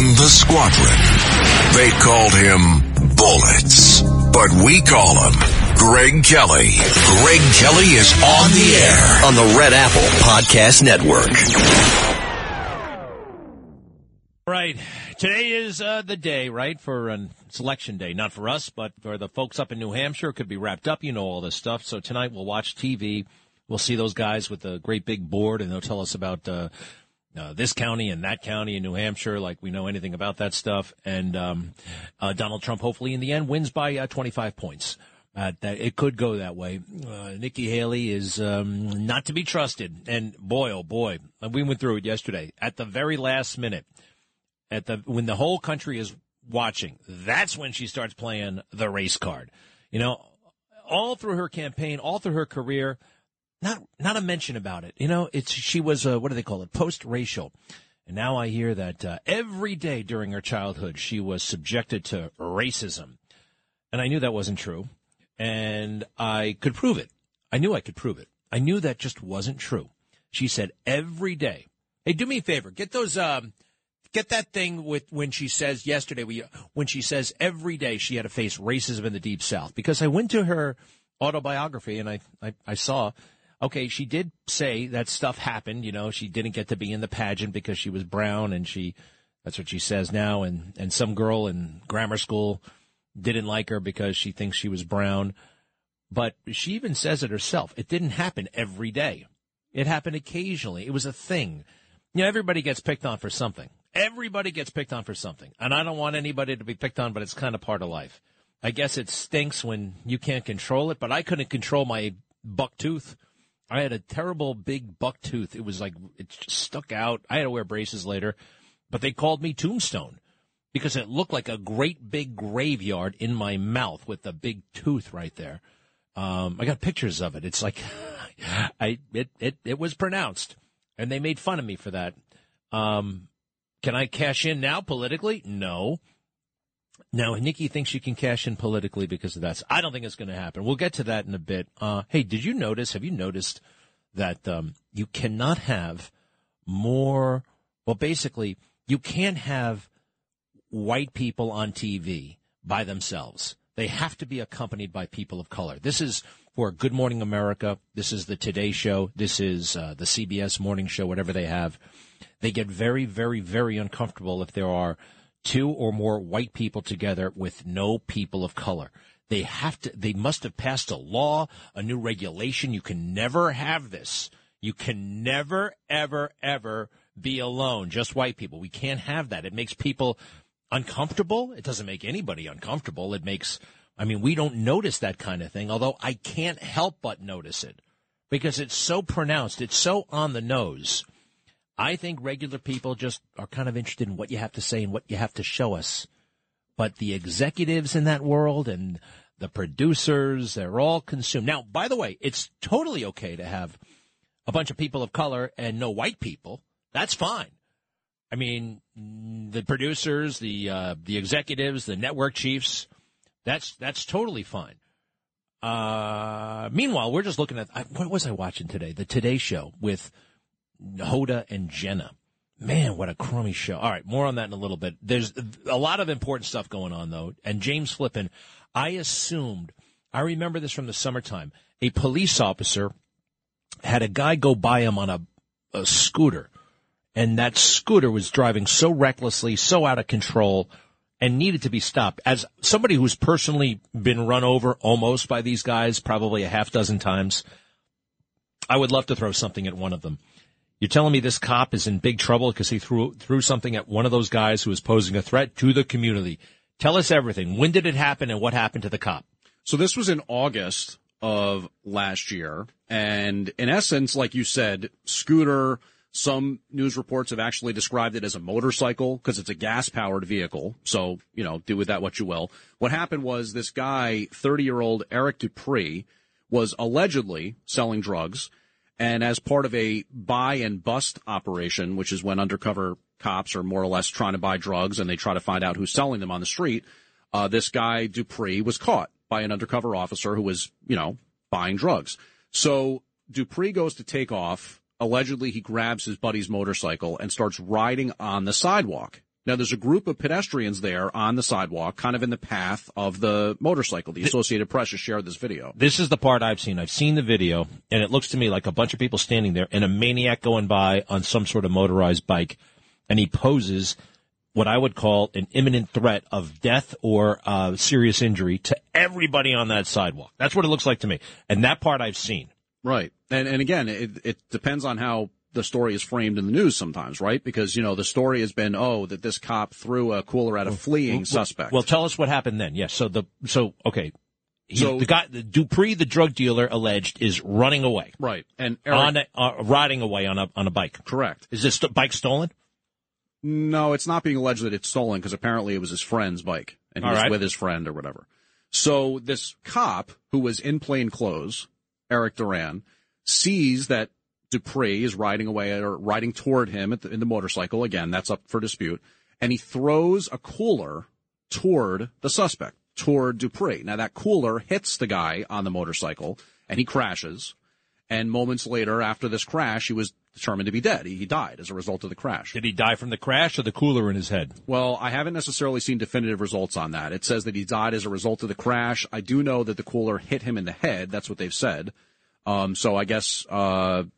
in the squadron. They called him Bullets, but we call him Greg Kelly. Greg Kelly is on the air on the Red Apple Podcast Network. Right. Today is the day, right, for an election day. Not for us, but for the folks up in New Hampshire. It could be wrapped up. You know all this stuff. So tonight we'll watch TV. We'll see those guys with the great big board, and they'll tell us about this county and that county in New Hampshire, like we know anything about that stuff. And Donald Trump, hopefully, in the end, wins by 25 points. It could go that way. Nikki Haley is not to be trusted. And, boy, oh, boy, we went through it yesterday at the very last minute. When the whole country is watching, that's when she starts playing the race card. You know, all through her campaign, all through her career, not a mention about it. You know, she was what do they call it? Post-racial. And now I hear that every day during her childhood she was subjected to racism, and I knew that wasn't true, and I could prove it. I knew I could prove it. I knew that just wasn't true. She said every day, "Hey, do me a favor, get those." Get that thing with when she says yesterday, when she says every day she had to face racism in the Deep South. Because I went to her autobiography and I saw, okay, she did say that stuff happened. You know, she didn't get to be in the pageant because she was brown, and that's what she says now. And some girl in grammar school didn't like her because she thinks she was brown. But she even says it herself. It didn't happen every day. It happened occasionally. It was a thing. You know, everybody gets picked on for something. Everybody gets picked on for something, and I don't want anybody to be picked on, but it's kind of part of life. I guess it stinks when you can't control it, but I couldn't control my buck tooth. I had a terrible big buck tooth. It was like it stuck out. I had to wear braces later, but they called me Tombstone because it looked like a great big graveyard in my mouth with the big tooth right there. I got pictures of it. It's like it was pronounced, and they made fun of me for that. Can I cash in now politically? No. Now, Nikki thinks she can cash in politically because of that. I don't think it's going to happen. We'll get to that in a bit. Hey, have you noticed that you cannot have more, well, basically, you can't have white people on TV by themselves. They have to be accompanied by people of color. This is for Good Morning America. This is the Today Show. This is the CBS Morning Show, whatever they have. They get very, very, very uncomfortable if there are two or more white people together with no people of color. They must have passed a law, a new regulation. You can never have this. You can never, ever, ever be alone, just white people. We can't have that. It makes people uncomfortable. It doesn't make anybody uncomfortable. We don't notice that kind of thing, although I can't help but notice it because it's so pronounced. It's so on the nose. I think regular people just are kind of interested in what you have to say and what you have to show us. But the executives in that world and the producers, they're all consumed. Now, by the way, it's totally okay to have a bunch of people of color and no white people. That's fine. I mean, the producers, the executives, the network chiefs, that's totally fine. Meanwhile, we're just looking at – what was I watching today? The Today Show with – Hoda and Jenna. Man, what a crummy show. All right, more on that in a little bit. There's a lot of important stuff going on, though. And James Flippin, I remember this from the summertime, a police officer had a guy go by him on a scooter, and that scooter was driving so recklessly, so out of control, and needed to be stopped. As somebody who's personally been run over almost by these guys probably a half dozen times, I would love to throw something at one of them. You're telling me this cop is in big trouble because he threw something at one of those guys who was posing a threat to the community. Tell us everything. When did it happen and what happened to the cop? So this was in August of last year. And in essence, like you said, scooter, some news reports have actually described it as a motorcycle because it's a gas-powered vehicle. So, you know, do with that what you will. What happened was this guy, 30-year-old Eric Dupree, was allegedly selling drugs. And as part of a buy and bust operation, which is when undercover cops are more or less trying to buy drugs and they try to find out who's selling them on the street, this guy Dupree was caught by an undercover officer who was, you know, buying drugs. So Dupree goes to take off. Allegedly, he grabs his buddy's motorcycle and starts riding on the sidewalk Now, there's a group of pedestrians there on the sidewalk, kind of in the path of the motorcycle. The Associated Press has shared this video. This is the part I've seen. I've seen the video, and it looks to me like a bunch of people standing there and a maniac going by on some sort of motorized bike, and he poses what I would call an imminent threat of death or serious injury to everybody on that sidewalk. That's what it looks like to me, and that part I've seen. Right. And again, it depends on how the story is framed in the news sometimes, right? Because, you know, the story has been, oh, that this cop threw a cooler at a fleeing suspect. Well, tell us what happened then. Yes. So, okay. Dupree, the drug dealer alleged, is running away. Right. And riding away on a bike. Correct. Is this bike stolen? No, it's not being alleged that it's stolen because apparently it was his friend's bike and he was with his friend or whatever. So this cop who was in plain clothes, Eric Duran, sees that Dupree is riding away or riding toward him in the motorcycle. Again, that's up for dispute. And he throws a cooler toward the suspect, toward Dupree. Now, that cooler hits the guy on the motorcycle, and he crashes. And moments later, after this crash, he was determined to be dead. He died as a result of the crash. Did he die from the crash or the cooler in his head? Well, I haven't necessarily seen definitive results on that. It says that he died as a result of the crash. I do know that the cooler hit him in the head. That's what they've said. So I guess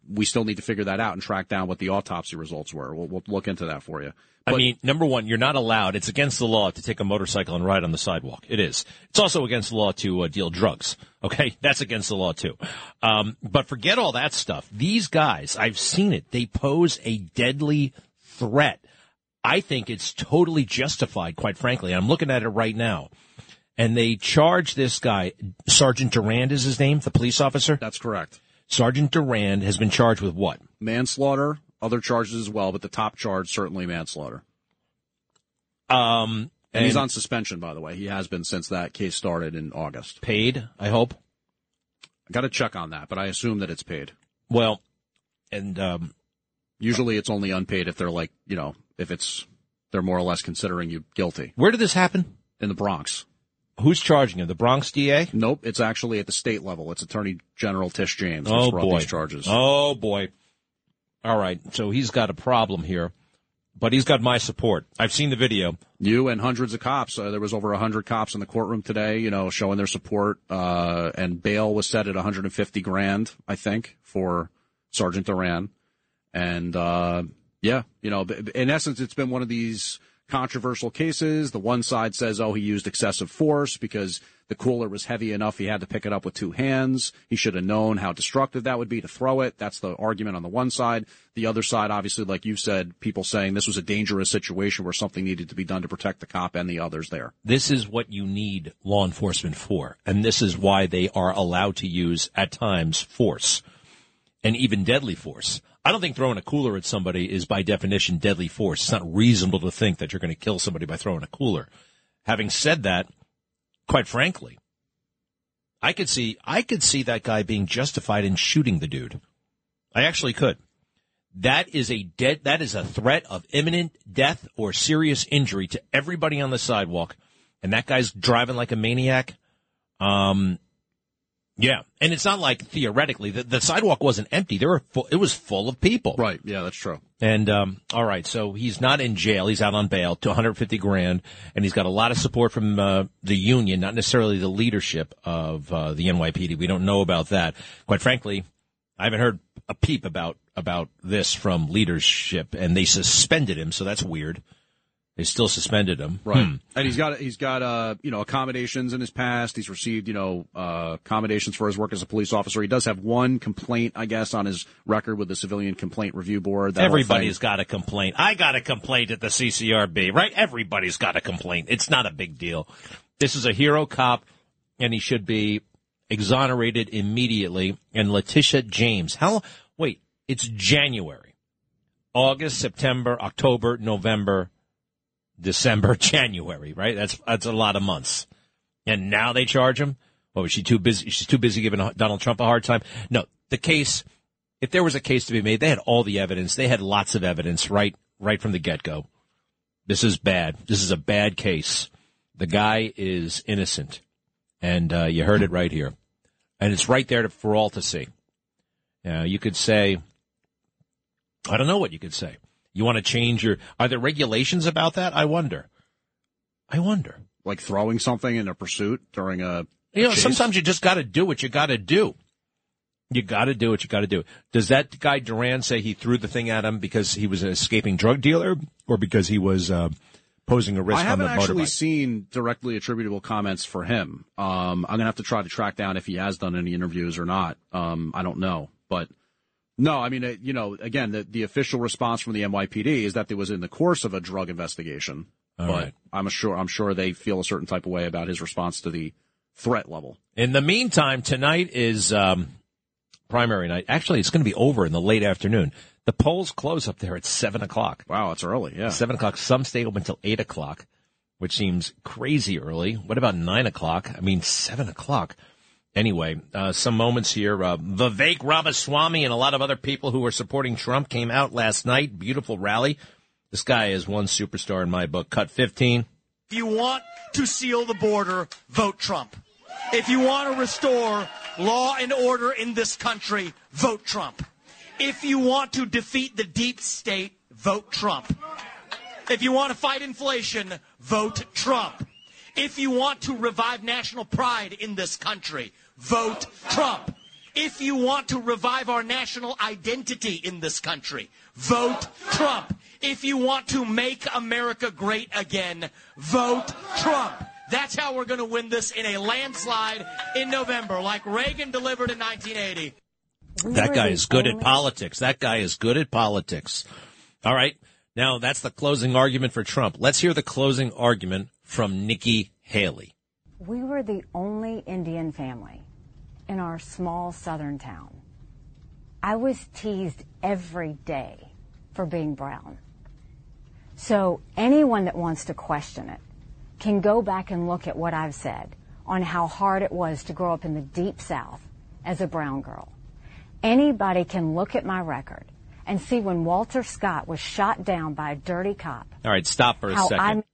we still need to figure that out and track down what the autopsy results were. We'll look into that for you. But, I mean, number one, you're not allowed. It's against the law to take a motorcycle and ride on the sidewalk. It is. It's also against the law to deal drugs. Okay? That's against the law, too. But forget all that stuff. These guys, I've seen it. They pose a deadly threat. I think it's totally justified, quite frankly. I'm looking at it right now. And they charge this guy, Sergeant Duran is his name, the police officer? That's correct. Sergeant Duran has been charged with what? Manslaughter, other charges as well, but the top charge, certainly manslaughter. And he's on suspension, by the way. He has been since that case started in August. Paid, I hope? I got to check on that, but I assume that it's paid. Well, and usually it's only unpaid if they're like, you know, if it's they're more or less considering you guilty. Where did this happen? In the Bronx. Who's charging him? The Bronx DA? Nope. It's actually at the state level. It's Attorney General Tish James who's brought these charges. Oh, boy. All right. So he's got a problem here, but he's got my support. I've seen the video. You and hundreds of cops. There was over 100 cops in the courtroom today, you know, showing their support. And bail was set at $150,000, I think, for Sergeant Duran. And, yeah, you know, in essence, it's been one of these controversial cases. The one side says, oh, he used excessive force because the cooler was heavy enough he had to pick it up with two hands. He should have known how destructive that would be to throw it. That's the argument on the one side. The other side, obviously, like you said, people saying this was a dangerous situation where something needed to be done to protect the cop and the others there. This is what you need law enforcement for, and this is why they are allowed to use, at times, force, and even deadly force. I don't think throwing a cooler at somebody is by definition deadly force. It's not reasonable to think that you're going to kill somebody by throwing a cooler. Having said that, quite frankly, I could see that guy being justified in shooting the dude. I actually could. That is a threat of imminent death or serious injury to everybody on the sidewalk, and that guy's driving like a maniac. Yeah, and it's not like theoretically the sidewalk wasn't empty. It was full of people. Right. Yeah, that's true. And all right, so he's not in jail. He's out on bail to $150,000, and he's got a lot of support from the union, not necessarily the leadership of the NYPD. We don't know about that. Quite frankly, I haven't heard a peep about this from leadership, and they suspended him, so that's weird. They still suspended him, right? And he's got you know, accommodations in his past. He's received, you know, accommodations for his work as a police officer. He does have one complaint, I guess, on his record with the Civilian Complaint Review Board. Everybody's got a complaint. I got a complaint at the CCRB, right? Everybody's got a complaint. It's not a big deal. This is a hero cop, and he should be exonerated immediately. And Letitia James, wait, it's January, August, September, October, November, December, January, right? That's a lot of months. And now they charge him? Oh, is she too busy? She's too busy giving Donald Trump a hard time? No, the case, if there was a case to be made, they had all the evidence. They had lots of evidence right from the get-go. This is bad. This is a bad case. The guy is innocent. And you heard it right here. And it's right there for all to see. Now, you could say, I don't know what you could say. You want to change your – are there regulations about that? I wonder. Like throwing something in a pursuit during a chase? Sometimes you just got to do what you got to do. Does that guy Duran say he threw the thing at him because he was an escaping drug dealer or because he was posing a risk on the motorbike? I haven't actually seen directly attributable comments for him. I'm going to have to try to track down if he has done any interviews or not. I don't know. But – no, I mean, again, the official response from the NYPD is that it was in the course of a drug investigation. All right. I'm sure they feel a certain type of way about his response to the threat level. In the meantime, tonight is primary night. Actually, it's going to be over in the late afternoon. The polls close up there at 7 o'clock. Wow, it's early, yeah. 7 o'clock. Some stay open until 8 o'clock, which seems crazy early. What about 9 o'clock? I mean, 7 o'clock. Anyway, some moments here. Vivek Ramaswamy and a lot of other people who were supporting Trump came out last night. Beautiful rally. This guy is one superstar in my book. Cut 15. If you want to seal the border, vote Trump. If you want to restore law and order in this country, vote Trump. If you want to defeat the deep state, vote Trump. If you want to fight inflation, vote Trump. If you want to revive national pride in this country, vote Trump. If you want to revive our national identity in this country, vote Trump. If you want to make America great again, vote Trump. That's how we're going to win this in a landslide in November, like Reagan delivered in 1980. That guy is good at politics. All right. Now, that's the closing argument for Trump. Let's hear the closing argument from Nikki Haley. We were the only Indian family in our small southern town. I was teased every day for being brown. So anyone that wants to question it can go back and look at what I've said on how hard it was to grow up in the deep South as a brown girl. Anybody can look at my record and see when Walter Scott was shot down by a dirty cop. All right, stop for a second.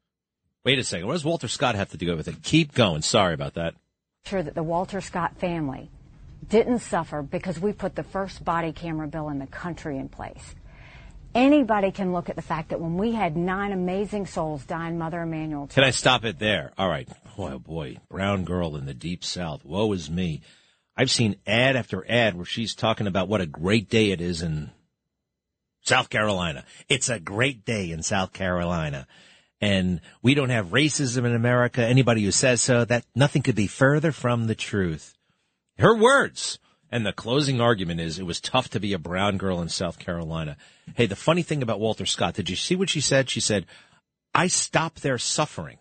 Wait a second. What does Walter Scott have to do with it? Keep going. Sorry about that. Sure that the Walter Scott family didn't suffer because we put the first body camera bill in the country in place. Anybody can look at the fact that when we had 9 amazing souls die in Mother Emanuel. Can I stop it there? All right. Boy, brown girl in the deep South. Woe is me. I've seen ad after ad where she's talking about what a great day it is in South Carolina. It's a great day in South Carolina. And we don't have racism in America. Anybody who says so, that nothing could be further from the truth. Her words. And the closing argument is it was tough to be a brown girl in South Carolina. Hey, the funny thing about Walter Scott, did you see what she said? She said, I stopped their suffering.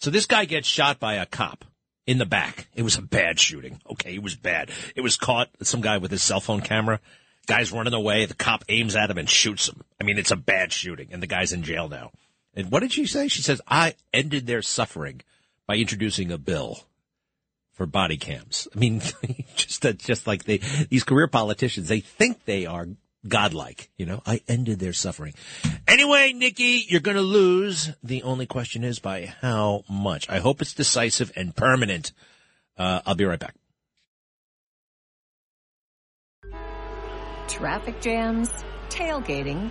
So this guy gets shot by a cop in the back. It was a bad shooting. Okay, it was bad. It was caught, some guy with his cell phone camera. Guy's running away. The cop aims at him and shoots him. I mean, it's a bad shooting. And the guy's in jail now. And what did she say? She says, I ended their suffering by introducing a bill for body cams. I mean, just like these career politicians, they think they are godlike. You know, I ended their suffering. Anyway, Nikki, you're going to lose. The only question is by how much. I hope it's decisive and permanent. I'll be right back. Traffic jams, tailgating,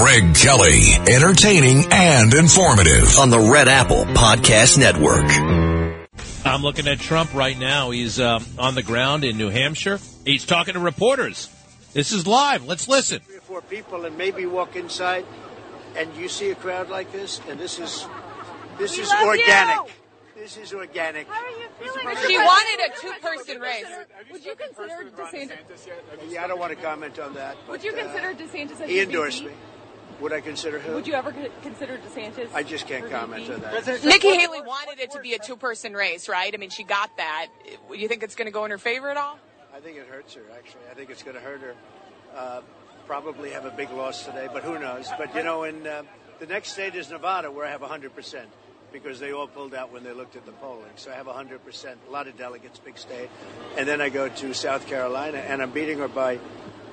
Greg Kelly, entertaining and informative on the Red Apple Podcast Network. I'm looking at Trump right now. He's on the ground in New Hampshire. He's talking to reporters. This is live. Let's listen. 3 or 4 people and maybe walk inside. and you see a crowd like this, and this is organic. You. This is organic. How are you feeling? She wanted a two-person race. Would you consider DeSantis? Yeah, I don't want to comment on that. But, would you consider DeSantis as he endorsed me. Would I consider who? Would you ever consider DeSantis? I just can't comment on that. Nikki Haley wanted it to be a two-person race, right? I mean, she got that. Do you think it's going to go in her favor at all? I think it hurts her, actually. I think it's going to hurt her. Probably have a big loss today, but who knows? But, you know, in the next state is Nevada, where I have 100%. Because they all pulled out when they looked at the polling. So I have 100%, a lot of delegates, big state. And then I go to South Carolina, and I'm beating her by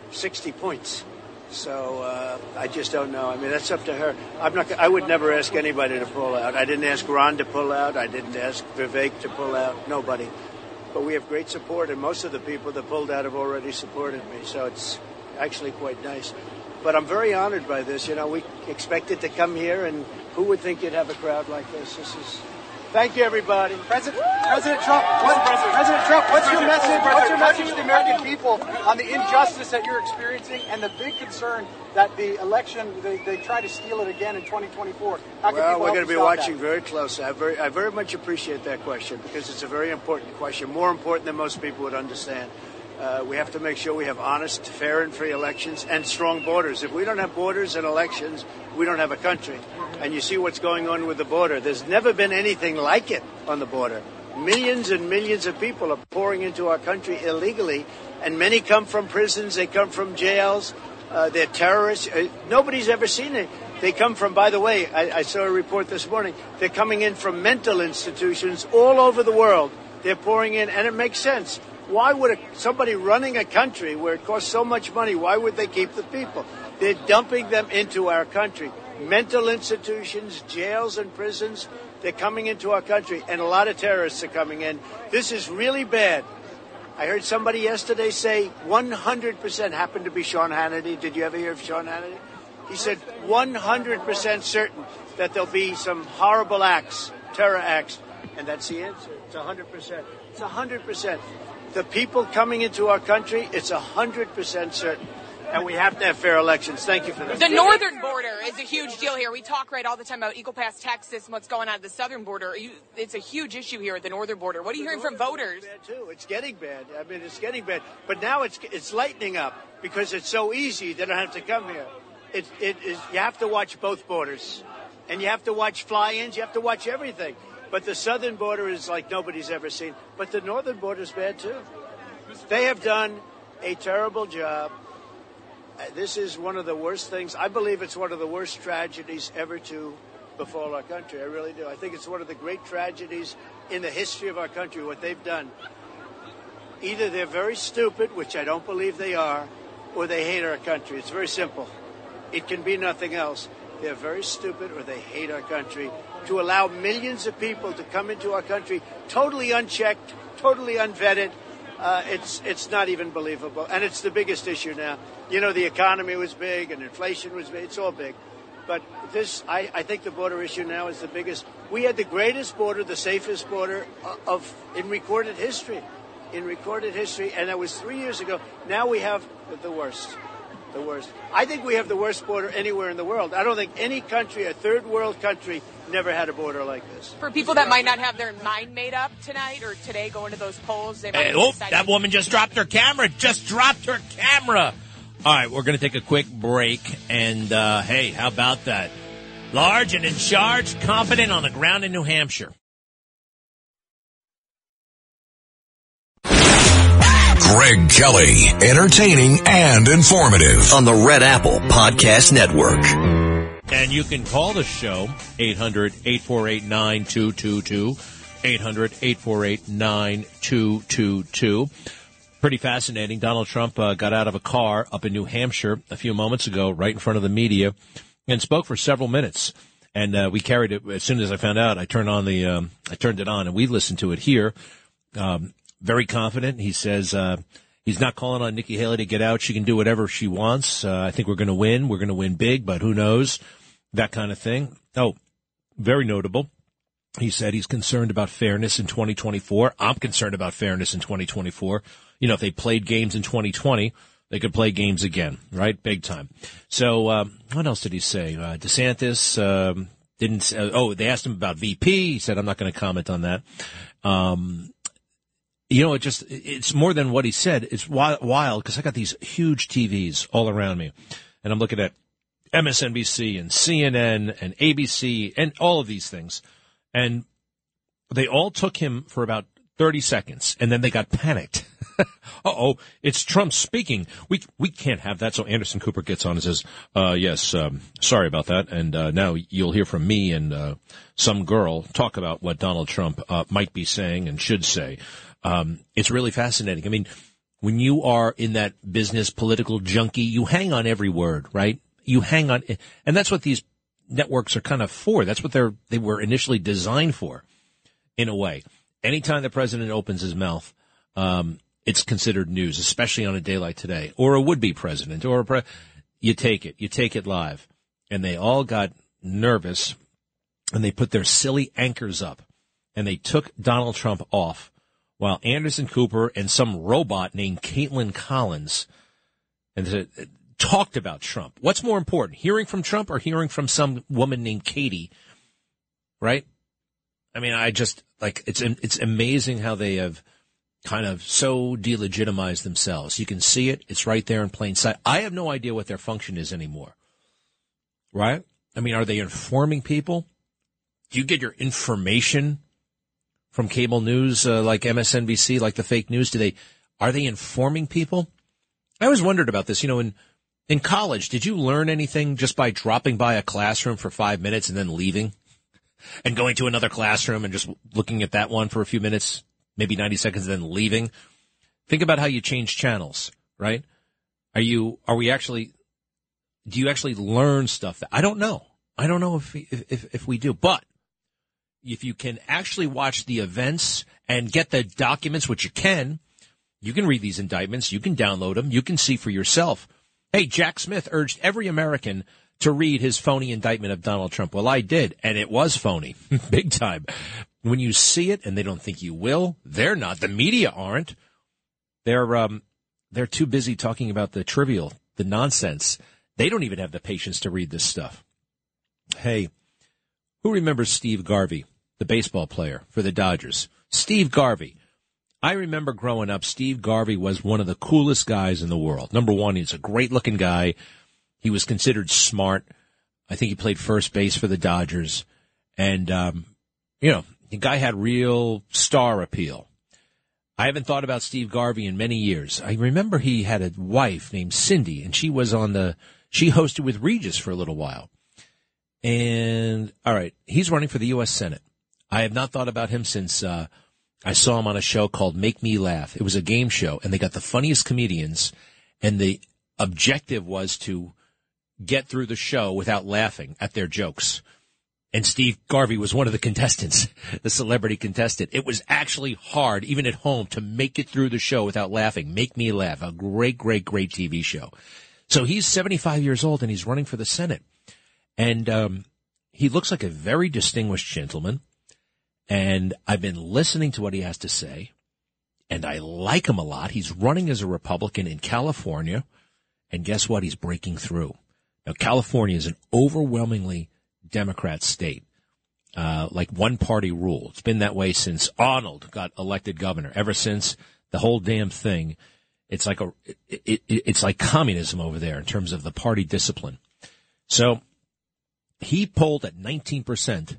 60 points. So I just don't know. I mean, that's up to her. I would never ask anybody to pull out. I didn't ask Ron to pull out. I didn't ask Vivek to pull out. Nobody. But we have great support, and most of the people that pulled out have already supported me. So it's actually quite nice. But I'm very honored by this. You know, we expected to come here, and who would think you'd have a crowd like this? This is. Thank you, everybody. President Trump, what's your message? What's your message to the American people on the injustice that you're experiencing and the big concern that the election they try to steal it again in 2024? Well, we're going to be watching very closely. I very much appreciate that question because it's a very important question, more important than most people would understand. We have to make sure we have honest, fair, and free elections and strong borders. If we don't have borders and elections, we don't have a country. And you see what's going on with the border. There's never been anything like it on the border. Millions and millions of people are pouring into our country illegally, and many come from prisons. They come from jails. They're terrorists. Nobody's ever seen it. They come from, by the way, I saw a report this morning, they're coming in from mental institutions all over the world. They're pouring in, and it makes sense. Why would somebody running a country where it costs so much money, why would they keep the people? They're dumping them into our country. Mental institutions, jails and prisons, they're coming into our country. And a lot of terrorists are coming in. This is really bad. I heard somebody yesterday say 100% happened to be Sean Hannity. Did you ever hear of Sean Hannity? He said 100% certain that there'll be some horrible acts, terror acts. And that's the answer. It's 100%. It's 100%. The people coming into our country, it's 100% certain. And we have to have fair elections. Thank you for that. The northern border is a huge deal here. We talk all the time about Eagle Pass, Texas, and what's going on at the southern border. It's a huge issue here at the northern border. What are you hearing from voters? Bad too. It's getting bad. I mean, it's getting bad. But now it's lightening up because it's so easy. They don't have to come here. You have to watch both borders. And you have to watch fly-ins. You have to watch everything. But the southern border is like nobody's ever seen. But the northern border is bad, too. They have done a terrible job. This is one of the worst things. I believe it's one of the worst tragedies ever to befall our country. I really do. I think it's one of the great tragedies in the history of our country, what they've done. Either they're very stupid, which I don't believe they are, or they hate our country. It's very simple. It can be nothing else. They're very stupid or they hate our country. To allow millions of people to come into our country totally unchecked, totally unvetted, it's not even believable. And it's the biggest issue now. You know, the economy was big and inflation was big. It's all big. But this, I think the border issue now is the biggest. We had the greatest border, the safest border in recorded history. And that was 3 years ago. Now we have the worst. I think we have the worst border anywhere in the world. I don't think any country, a third world country, never had a border like this. For people that might not have their mind made up tonight or today going to those polls, they might that woman just dropped her camera. All right, we're going to take a quick break. And, hey, how about that? Large and in charge, competent on the ground in New Hampshire. Greg Kelly, entertaining and informative on the Red Apple Podcast Network. And you can call the show, 800-848-9222, 800-848-9222. Pretty fascinating. Donald Trump got out of a car up in New Hampshire a few moments ago, right in front of the media, and spoke for several minutes. And we carried it. As soon as I found out, I turned it on, and we listened to it here. Very confident. He says he's not calling on Nikki Haley to get out. She can do whatever she wants. I think we're going to win. We're going to win big, but who knows? That kind of thing. Oh, very notable. He said he's concerned about fairness in 2024. I'm concerned about fairness in 2024. You know, if they played games in 2020, they could play games again, right? Big time. So what else did he say? DeSantis didn't – oh, they asked him about VP. He said, I'm not going to comment on that. You know, it's more than what he said. It's wild because I got these huge TVs all around me, and I'm looking at MSNBC and CNN and ABC and all of these things. And they all took him for about 30 seconds, and then they got panicked. Uh-oh, it's Trump speaking. We can't have that. So Anderson Cooper gets on and says, yes, sorry about that. And now you'll hear from me and some girl talk about what Donald Trump might be saying and should say. It's really fascinating. I mean, when you are in that business political junkie, you hang on every word, right? You hang on. And that's what these networks are kind of for. That's what they were initially designed for, in a way. Anytime the president opens his mouth, it's considered news, especially on a day like today, or a would-be president, or you take it live. And they all got nervous, and they put their silly anchors up, and they took Donald Trump off, while Anderson Cooper and some robot named Caitlin Collins and talked about Trump. What's more important, hearing from Trump or hearing from some woman named Katie, right? I mean, I just, like, it's amazing how they have kind of so delegitimized themselves. You can see it. It's right there in plain sight. I have no idea what their function is anymore, right? I mean, are they informing people? Do you get your information from cable news like MSNBC, like the fake news? Are they informing people? I always wondered about this. You know, in college, did you learn anything just by dropping by a classroom for 5 minutes and then leaving? And going to another classroom and just looking at that one for a few minutes, maybe 90 seconds, and then leaving. Think about how you change channels, right? Do you actually learn stuff? I don't know. I don't know if we do. But if you can actually watch the events and get the documents, which you can read these indictments, you can download them, you can see for yourself. Hey, Jack Smith urged every American to read his phony indictment of Donald Trump. Well, I did, and it was phony, big time. When you see it, and they don't think you will, they're not. The media aren't. They're too busy talking about the trivial, the nonsense. They don't even have the patience to read this stuff. Hey, who remembers Steve Garvey, the baseball player for the Dodgers? Steve Garvey. I remember growing up, Steve Garvey was one of the coolest guys in the world. Number one, he's a great-looking guy. He was considered smart. I think he played first base for the Dodgers. And, you know, the guy had real star appeal. I haven't thought about Steve Garvey in many years. I remember he had a wife named Cindy, and she hosted with Regis for a little while. And, all right, he's running for the U.S. Senate. I have not thought about him since I saw him on a show called Make Me Laugh. It was a game show, and they got the funniest comedians, and the objective was to get through the show without laughing at their jokes. And Steve Garvey was one of the contestants, the celebrity contestant. It was actually hard, even at home, to make it through the show without laughing. Make Me Laugh, a great, great, great TV show. So he's 75 years old, and he's running for the Senate. And he looks like a very distinguished gentleman. And I've been listening to what he has to say, and I like him a lot. He's running as a Republican in California, and guess what? He's breaking through. Now, California is an overwhelmingly Democrat state, like one-party rule. It's been that way since Arnold got elected governor. Ever since, the whole damn thing, it's like communism over there in terms of the party discipline. So he polled at 19%,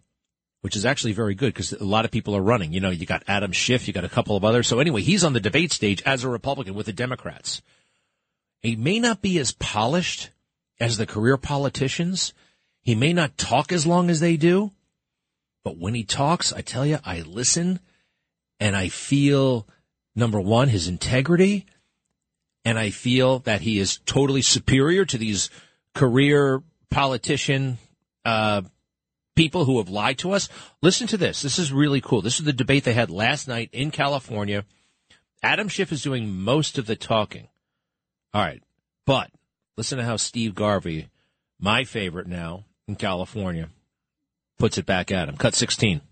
which is actually very good because a lot of people are running. You know, you got Adam Schiff, you got a couple of others. So anyway, he's on the debate stage as a Republican with the Democrats. He may not be as polished as the career politicians. He may not talk as long as they do. But when he talks, I tell you, I listen and I feel, number one, his integrity. And I feel that he is totally superior to these career politician people who have lied to us. Listen to this. This is really cool. This is the debate they had last night in California. Adam Schiff is doing most of the talking. All right, but listen to how Steve Garvey, my favorite now in California, puts it back at him. Cut 16.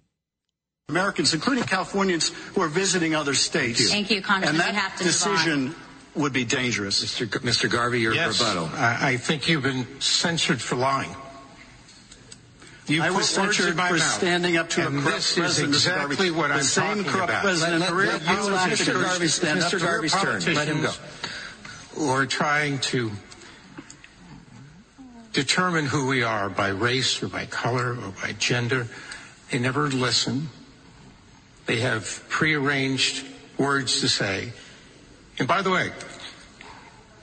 Americans, including Californians who are visiting other states. Thank you, Congressman. And that decision would be dangerous. Mr. Garvey, your rebuttal. I think you've been censured for lying. I was censured for standing up to a corrupt president. This is exactly what I'm talking about. Mr. Garvey's turn. Let him go. Or trying to determine who we are by race or by color or by gender. They never listen. They have prearranged words to say. And by the way,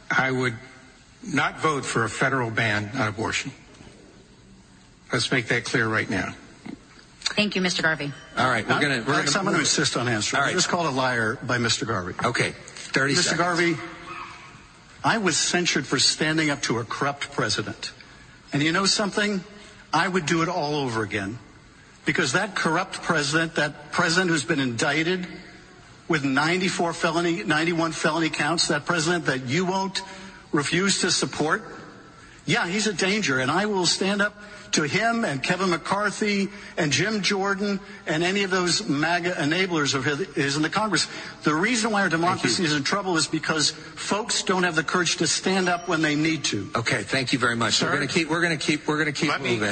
I would not vote for a federal ban on abortion. Let's make that clear right now. Thank you, Mr. Garvey. All right, I'm going to insist on answering. Right. I was called a liar by Mr. Garvey. Okay, 30 seconds. Mr. Garvey, I was censured for standing up to a corrupt president. And you know something? I would do it all over again. Because that corrupt president, that president who's been indicted with 91 felony counts, that president that you won't refuse to support, yeah, he's a danger. And I will stand up to him and Kevin McCarthy and Jim Jordan and any of those MAGA enablers of his in the Congress. The reason why our democracy is in trouble is because folks don't have the courage to stand up when they need to. Okay, thank you very much. Sir, we're going to keep moving.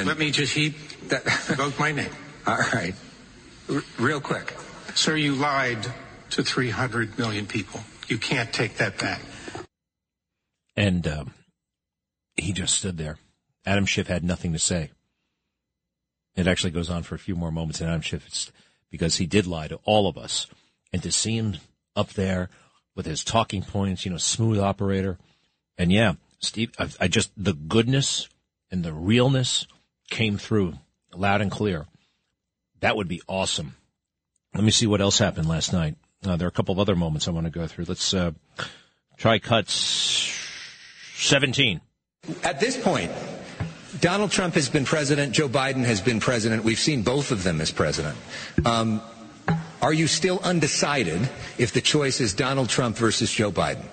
Let me just vote my name. All right. Real quick. Sir, you lied to 300 million people. You can't take that back. And he just stood there. Adam Schiff had nothing to say. It actually goes on for a few more moments in Adam Schiff because he did lie to all of us. And to see him up there with his talking points, smooth operator. And yeah, Steve, the goodness and the realness came through loud and clear. That would be awesome. Let me see what else happened last night. There are a couple of other moments I want to go through. Let's try cuts 17. At this point, Donald Trump has been president. Joe Biden has been president. We've seen both of them as president. Are you still undecided if the choice is Donald Trump versus Joe Biden?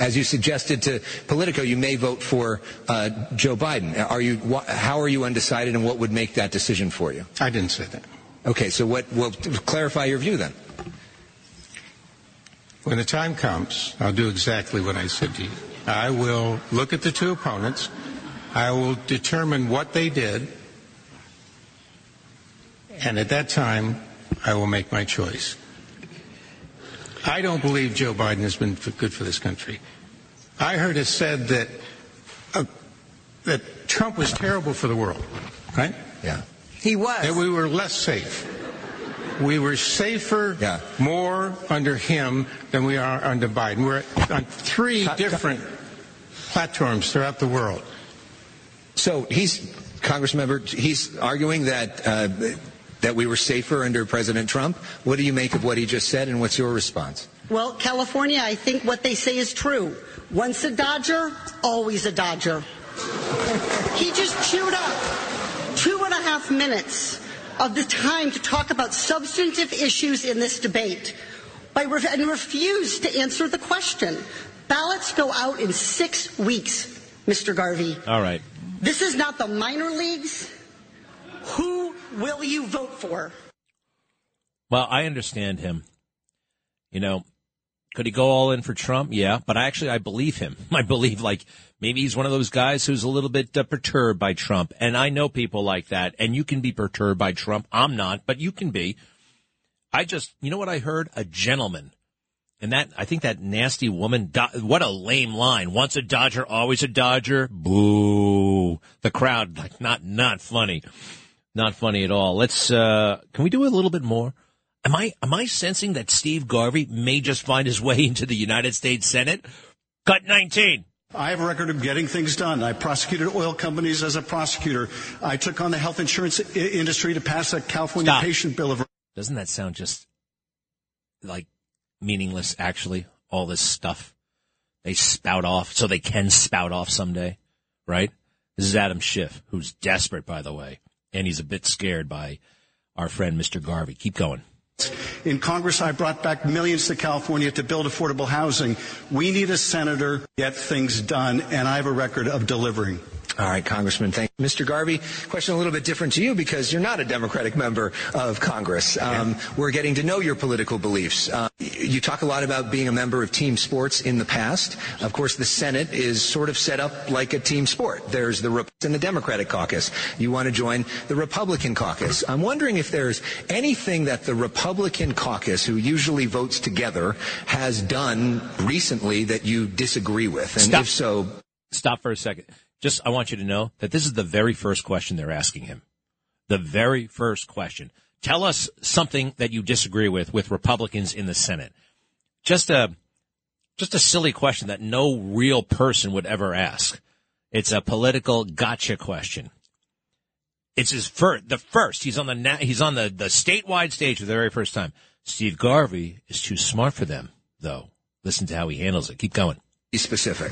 As you suggested to Politico, you may vote for Joe Biden. How are you undecided, and what would make that decision for you? I didn't say that. Okay, so what will clarify your view then? When the time comes, I'll do exactly what I said to you. I will look at the two opponents. I will determine what they did. And at that time, I will make my choice. I don't believe Joe Biden has been good for this country. I heard it said that Trump was terrible for the world, right? Yeah. He was. That we were less safe. We were safer, more under him than we are under Biden. We're on three different platforms throughout the world. So he's arguing that that we were safer under President Trump. What do you make of what he just said, and what's your response? Well, California, I think what they say is true. Once a Dodger, always a Dodger. He just chewed up 2.5 minutes of the time to talk about substantive issues in this debate and refused to answer the question. Ballots go out in 6 weeks, Mr. Garvey. All right. This is not the minor leagues. Who will you vote for? Well, I understand him. Could he go all in for Trump? Yeah, but I believe him. I believe, maybe he's one of those guys who's a little bit perturbed by Trump. And I know people like that, and you can be perturbed by Trump. I'm not, but you can be. You know what I heard? A gentleman. And I think that nasty woman, what a lame line. Once a Dodger, always a Dodger. Boo. The crowd, not funny. Not funny at all. Let's, can we do a little bit more? Am I sensing that Steve Garvey may just find his way into the United States Senate? Cut 19. I have a record of getting things done. I prosecuted oil companies as a prosecutor. I took on the health insurance industry to pass a California patient bill of... Doesn't that sound just meaningless, actually? All this stuff they spout off so they can spout off someday, right? This is Adam Schiff, who's desperate, by the way, and he's a bit scared by our friend Mr. Garvey. Keep going. In Congress, I brought back millions to California to build affordable housing. We need a senator to get things done, and I have a record of delivering. All right, Congressman, thank you. Mr. Garvey, question a little bit different to you because you're not a Democratic member of Congress. We're getting to know your political beliefs. You talk a lot about being a member of team sports in the past. Of course, the Senate is sort of set up like a team sport. There's the Republican and the Democratic caucus. You want to join the Republican caucus. I'm wondering if there's anything that the Republican caucus, who usually votes together, has done recently that you disagree with. And Stop. If so... Stop for a second. Just, I want you to know that this is the very first question they're asking him. The very first question. Tell us something that you disagree with Republicans in the Senate. Just a silly question that no real person would ever ask. It's a political gotcha question. It's his first, the first. He's on the statewide stage for the very first time. Steve Garvey is too smart for them, though. Listen to how he handles it. Keep going. Be specific.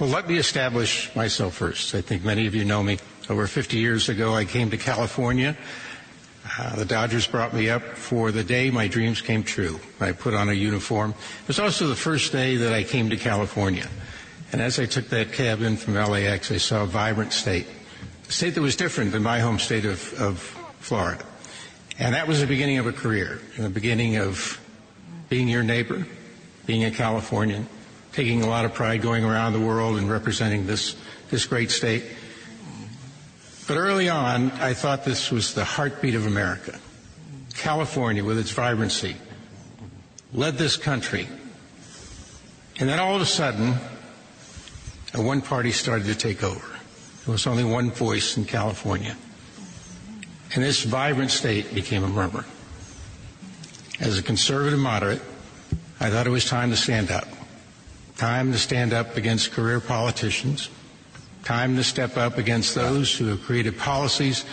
Well, let me establish myself first. I think many of you know me. Over 50 years ago, I came to California. The Dodgers brought me up for the day my dreams came true. I put on a uniform. It was also the first day that I came to California. And as I took that cab in from LAX, I saw a vibrant state. A state that was different than my home state of Florida. And that was the beginning of a career. And the beginning of being your neighbor, being a Californian, taking a lot of pride going around the world and representing this great state. But early on, I thought this was the heartbeat of America. California, with its vibrancy, led this country. And then all of a sudden, a one party started to take over. There was only one voice in California. And this vibrant state became a murmur. As a conservative moderate, I thought it was time to stand up. Time to stand up against career politicians. Time to step up against those who have created policies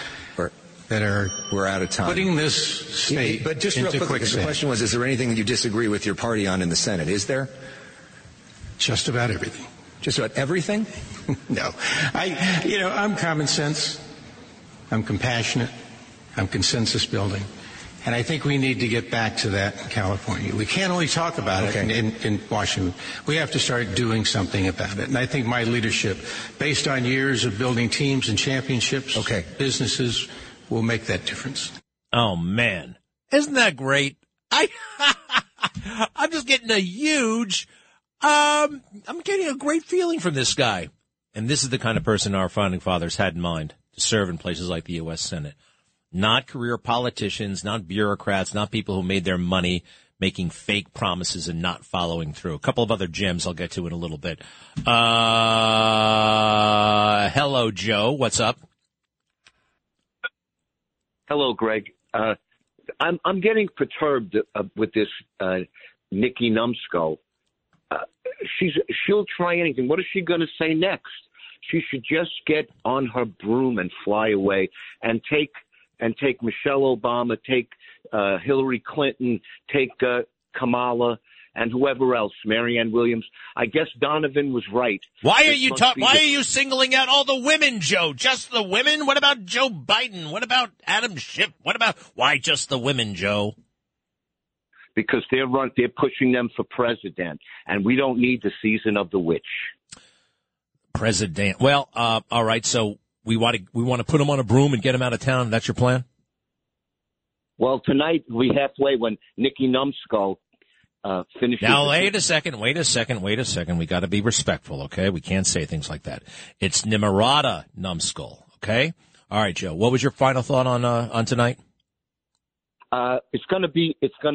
that are we're out of time. Putting this state into quicksand. But just real quickly, the question was, is there anything that you disagree with your party on in the Senate? Is there? Just about everything. Just about everything? No. I'm common sense. I'm compassionate. I'm consensus building. And I think we need to get back to that in California. We can't only talk about it in Washington. We have to start doing something about it. And I think my leadership, based on years of building teams and championships, businesses, will make that difference. Oh, man. Isn't that great? I'm just getting a huge, I'm getting a great feeling from this guy. And this is the kind of person our founding fathers had in mind to serve in places like the U.S. Senate. Not career politicians, not bureaucrats, not people who made their money making fake promises and not following through. A couple of other gems I'll get to in a little bit. Hello, Joe. What's up? Hello, Greg. I'm getting perturbed with this Nikki Numbskull. She'll try anything. What is she going to say next? She should just get on her broom and fly away and take Michelle Obama, take Hillary Clinton, take Kamala, and whoever else, Marianne Williams. I guess Donovan was right. Why are you singling out all the women, Joe? Just the women? What about Joe Biden? What about Adam Schiff? Why just the women, Joe? Because they're pushing them for president, and we don't need the season of the witch. President. Well, all right, so... We want to put him on a broom and get him out of town. That's your plan? Well, tonight we'll be halfway when Nikki Numbskull finishes. Now, wait a second. We got to be respectful, okay? We can't say things like that. It's Nimirata Numbskull, okay? All right, Joe. What was your final thought on tonight? It's going to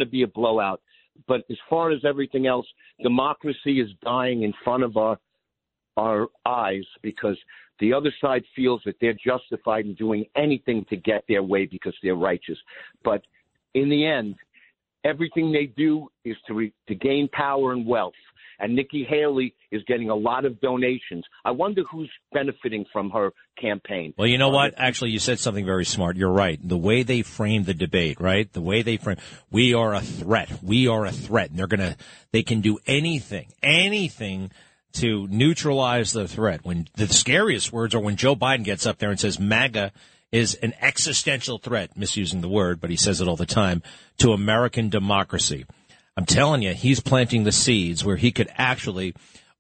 be a blowout. But as far as everything else, democracy is dying in front of our eyes because the other side feels that they're justified in doing anything to get their way because they're righteous. But in the end, everything they do is to gain power and wealth. And Nikki Haley is getting a lot of donations. I wonder who's benefiting from her campaign. Well, you know what? Actually, you said something very smart. You're right. The way they framed the debate, right? The way they framed, we are a threat. And they can do anything to neutralize the threat. When the scariest words are when Joe Biden gets up there and says MAGA is an existential threat, misusing the word, but he says it all the time, to American democracy. I'm telling you, he's planting the seeds where he could actually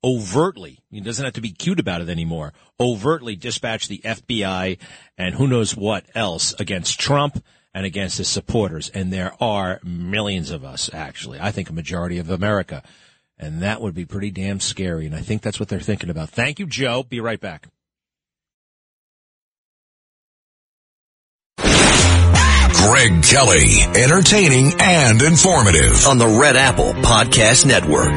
overtly, he doesn't have to be cute about it anymore, overtly dispatched the FBI and who knows what else against Trump and against his supporters. And there are millions of us, actually. I think a majority of America. And that would be pretty damn scary. And I think that's what they're thinking about. Thank you, Joe. Be right back. Greg Kelly, entertaining and informative on the Red Apple Podcast Network.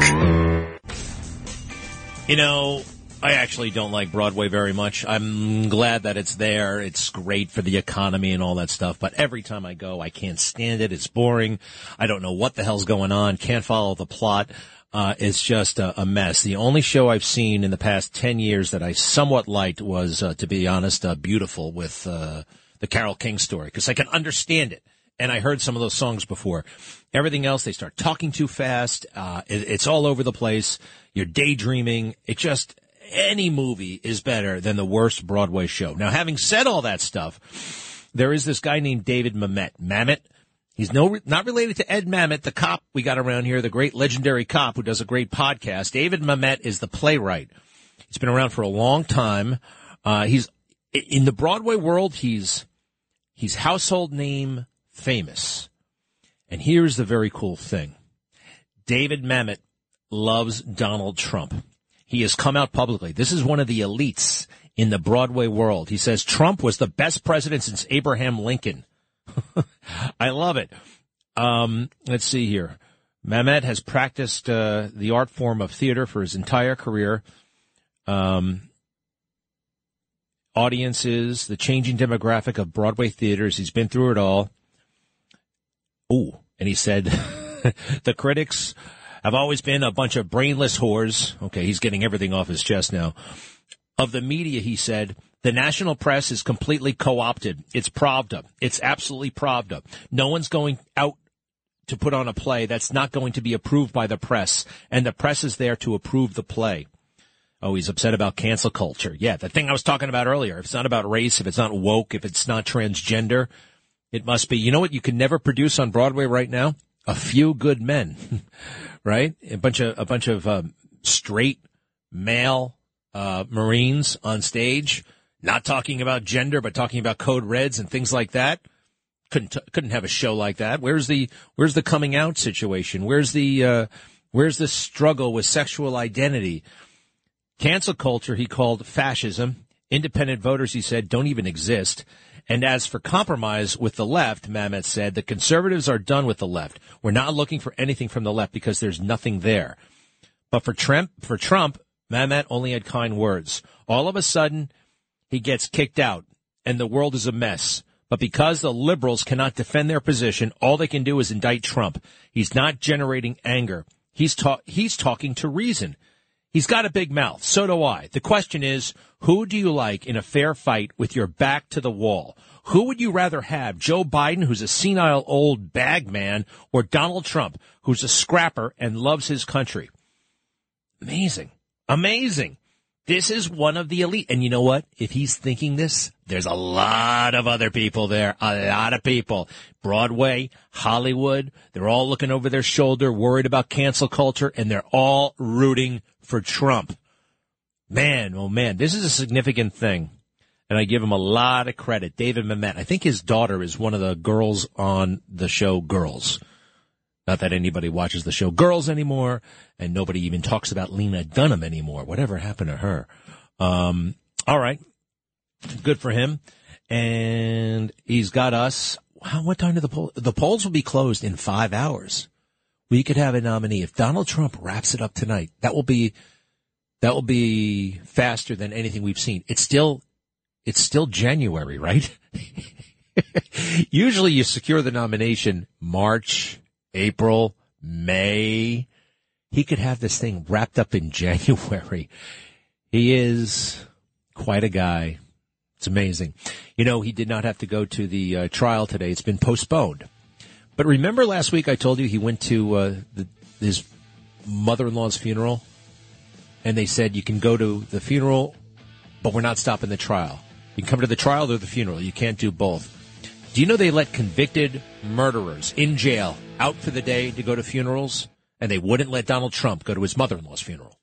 You know, I actually don't like Broadway very much. I'm glad that it's there. It's great for the economy and all that stuff. But every time I go, I can't stand it. It's boring. I don't know what the hell's going on. Can't follow the plot. It's just a mess. The only show I've seen in the past 10 years that I somewhat liked was, to be honest, Beautiful with the Carole King story, because I can understand it. And I heard some of those songs before. Everything else, they start talking too fast. It's all over the place. You're daydreaming. It just... any movie is better than the worst Broadway show. Now, having said all that stuff, there is this guy named David Mamet. He's not related to Ed Mamet, the cop we got around here, the great legendary cop who does a great podcast. David Mamet is the playwright. He's been around for a long time. He's in the Broadway world. He's household name famous. And here's the very cool thing: David Mamet loves Donald Trump. He has come out publicly. This is one of the elites in the Broadway world. He says Trump was the best president since Abraham Lincoln. I love it. Let's see here. Mamet has practiced the art form of theater for his entire career. Audiences, the changing demographic of Broadway theaters. He's been through it all. Ooh, and he said the critics... I've always been a bunch of brainless whores. Okay, he's getting everything off his chest now. Of the media, he said, the national press is completely co-opted. It's Pravda. It's absolutely Pravda. No one's going out to put on a play that's not going to be approved by the press, and the press is there to approve the play. Oh, he's upset about cancel culture. Yeah, the thing I was talking about earlier. If it's not about race, if it's not woke, if it's not transgender, it must be. You know what you can never produce on Broadway right now? A few good men, right? A bunch of straight male Marines on stage, not talking about gender, but talking about code reds and things like that. Couldn't have a show like that. Where's the coming out situation? Where's the struggle with sexual identity? Cancel culture, he called fascism. Independent voters, he said, don't even exist. And as for compromise with the left, Mamet said, the conservatives are done with the left. We're not looking for anything from the left because there's nothing there. But for Trump, Mamet only had kind words. All of a sudden, he gets kicked out, and the world is a mess. But because the liberals cannot defend their position, all they can do is indict Trump. He's not generating anger. He's talking to reason. He's got a big mouth. So do I. The question is, who do you like in a fair fight with your back to the wall? Who would you rather have, Joe Biden, who's a senile old bag man, or Donald Trump, who's a scrapper and loves his country? Amazing. Amazing. This is one of the elite. And you know what? If he's thinking this, there's a lot of other people there. A lot of people. Broadway, Hollywood, they're all looking over their shoulder, worried about cancel culture, and they're all rooting for Trump. Man, oh man, this is a significant thing. And I give him a lot of credit. David Mamet, I think his daughter is one of the girls on the show Girls. Not that anybody watches the show Girls anymore, and nobody even talks about Lena Dunham anymore. Whatever happened to her? All right. Good for him. And he's got us. What time do the polls? The polls will be closed in 5 hours. We could have a nominee. If Donald Trump wraps it up tonight, that will be faster than anything we've seen. It's still January, right? Usually you secure the nomination March, April, May. He could have this thing wrapped up in January. He is quite a guy. It's amazing. You know, he did not have to go to the trial today. It's been postponed. But remember last week I told you he went to his mother-in-law's funeral, and they said you can go to the funeral, but we're not stopping the trial. You can come to the trial or the funeral. You can't do both. Do you know they let convicted murderers in jail out for the day to go to funerals, and they wouldn't let Donald Trump go to his mother-in-law's funeral?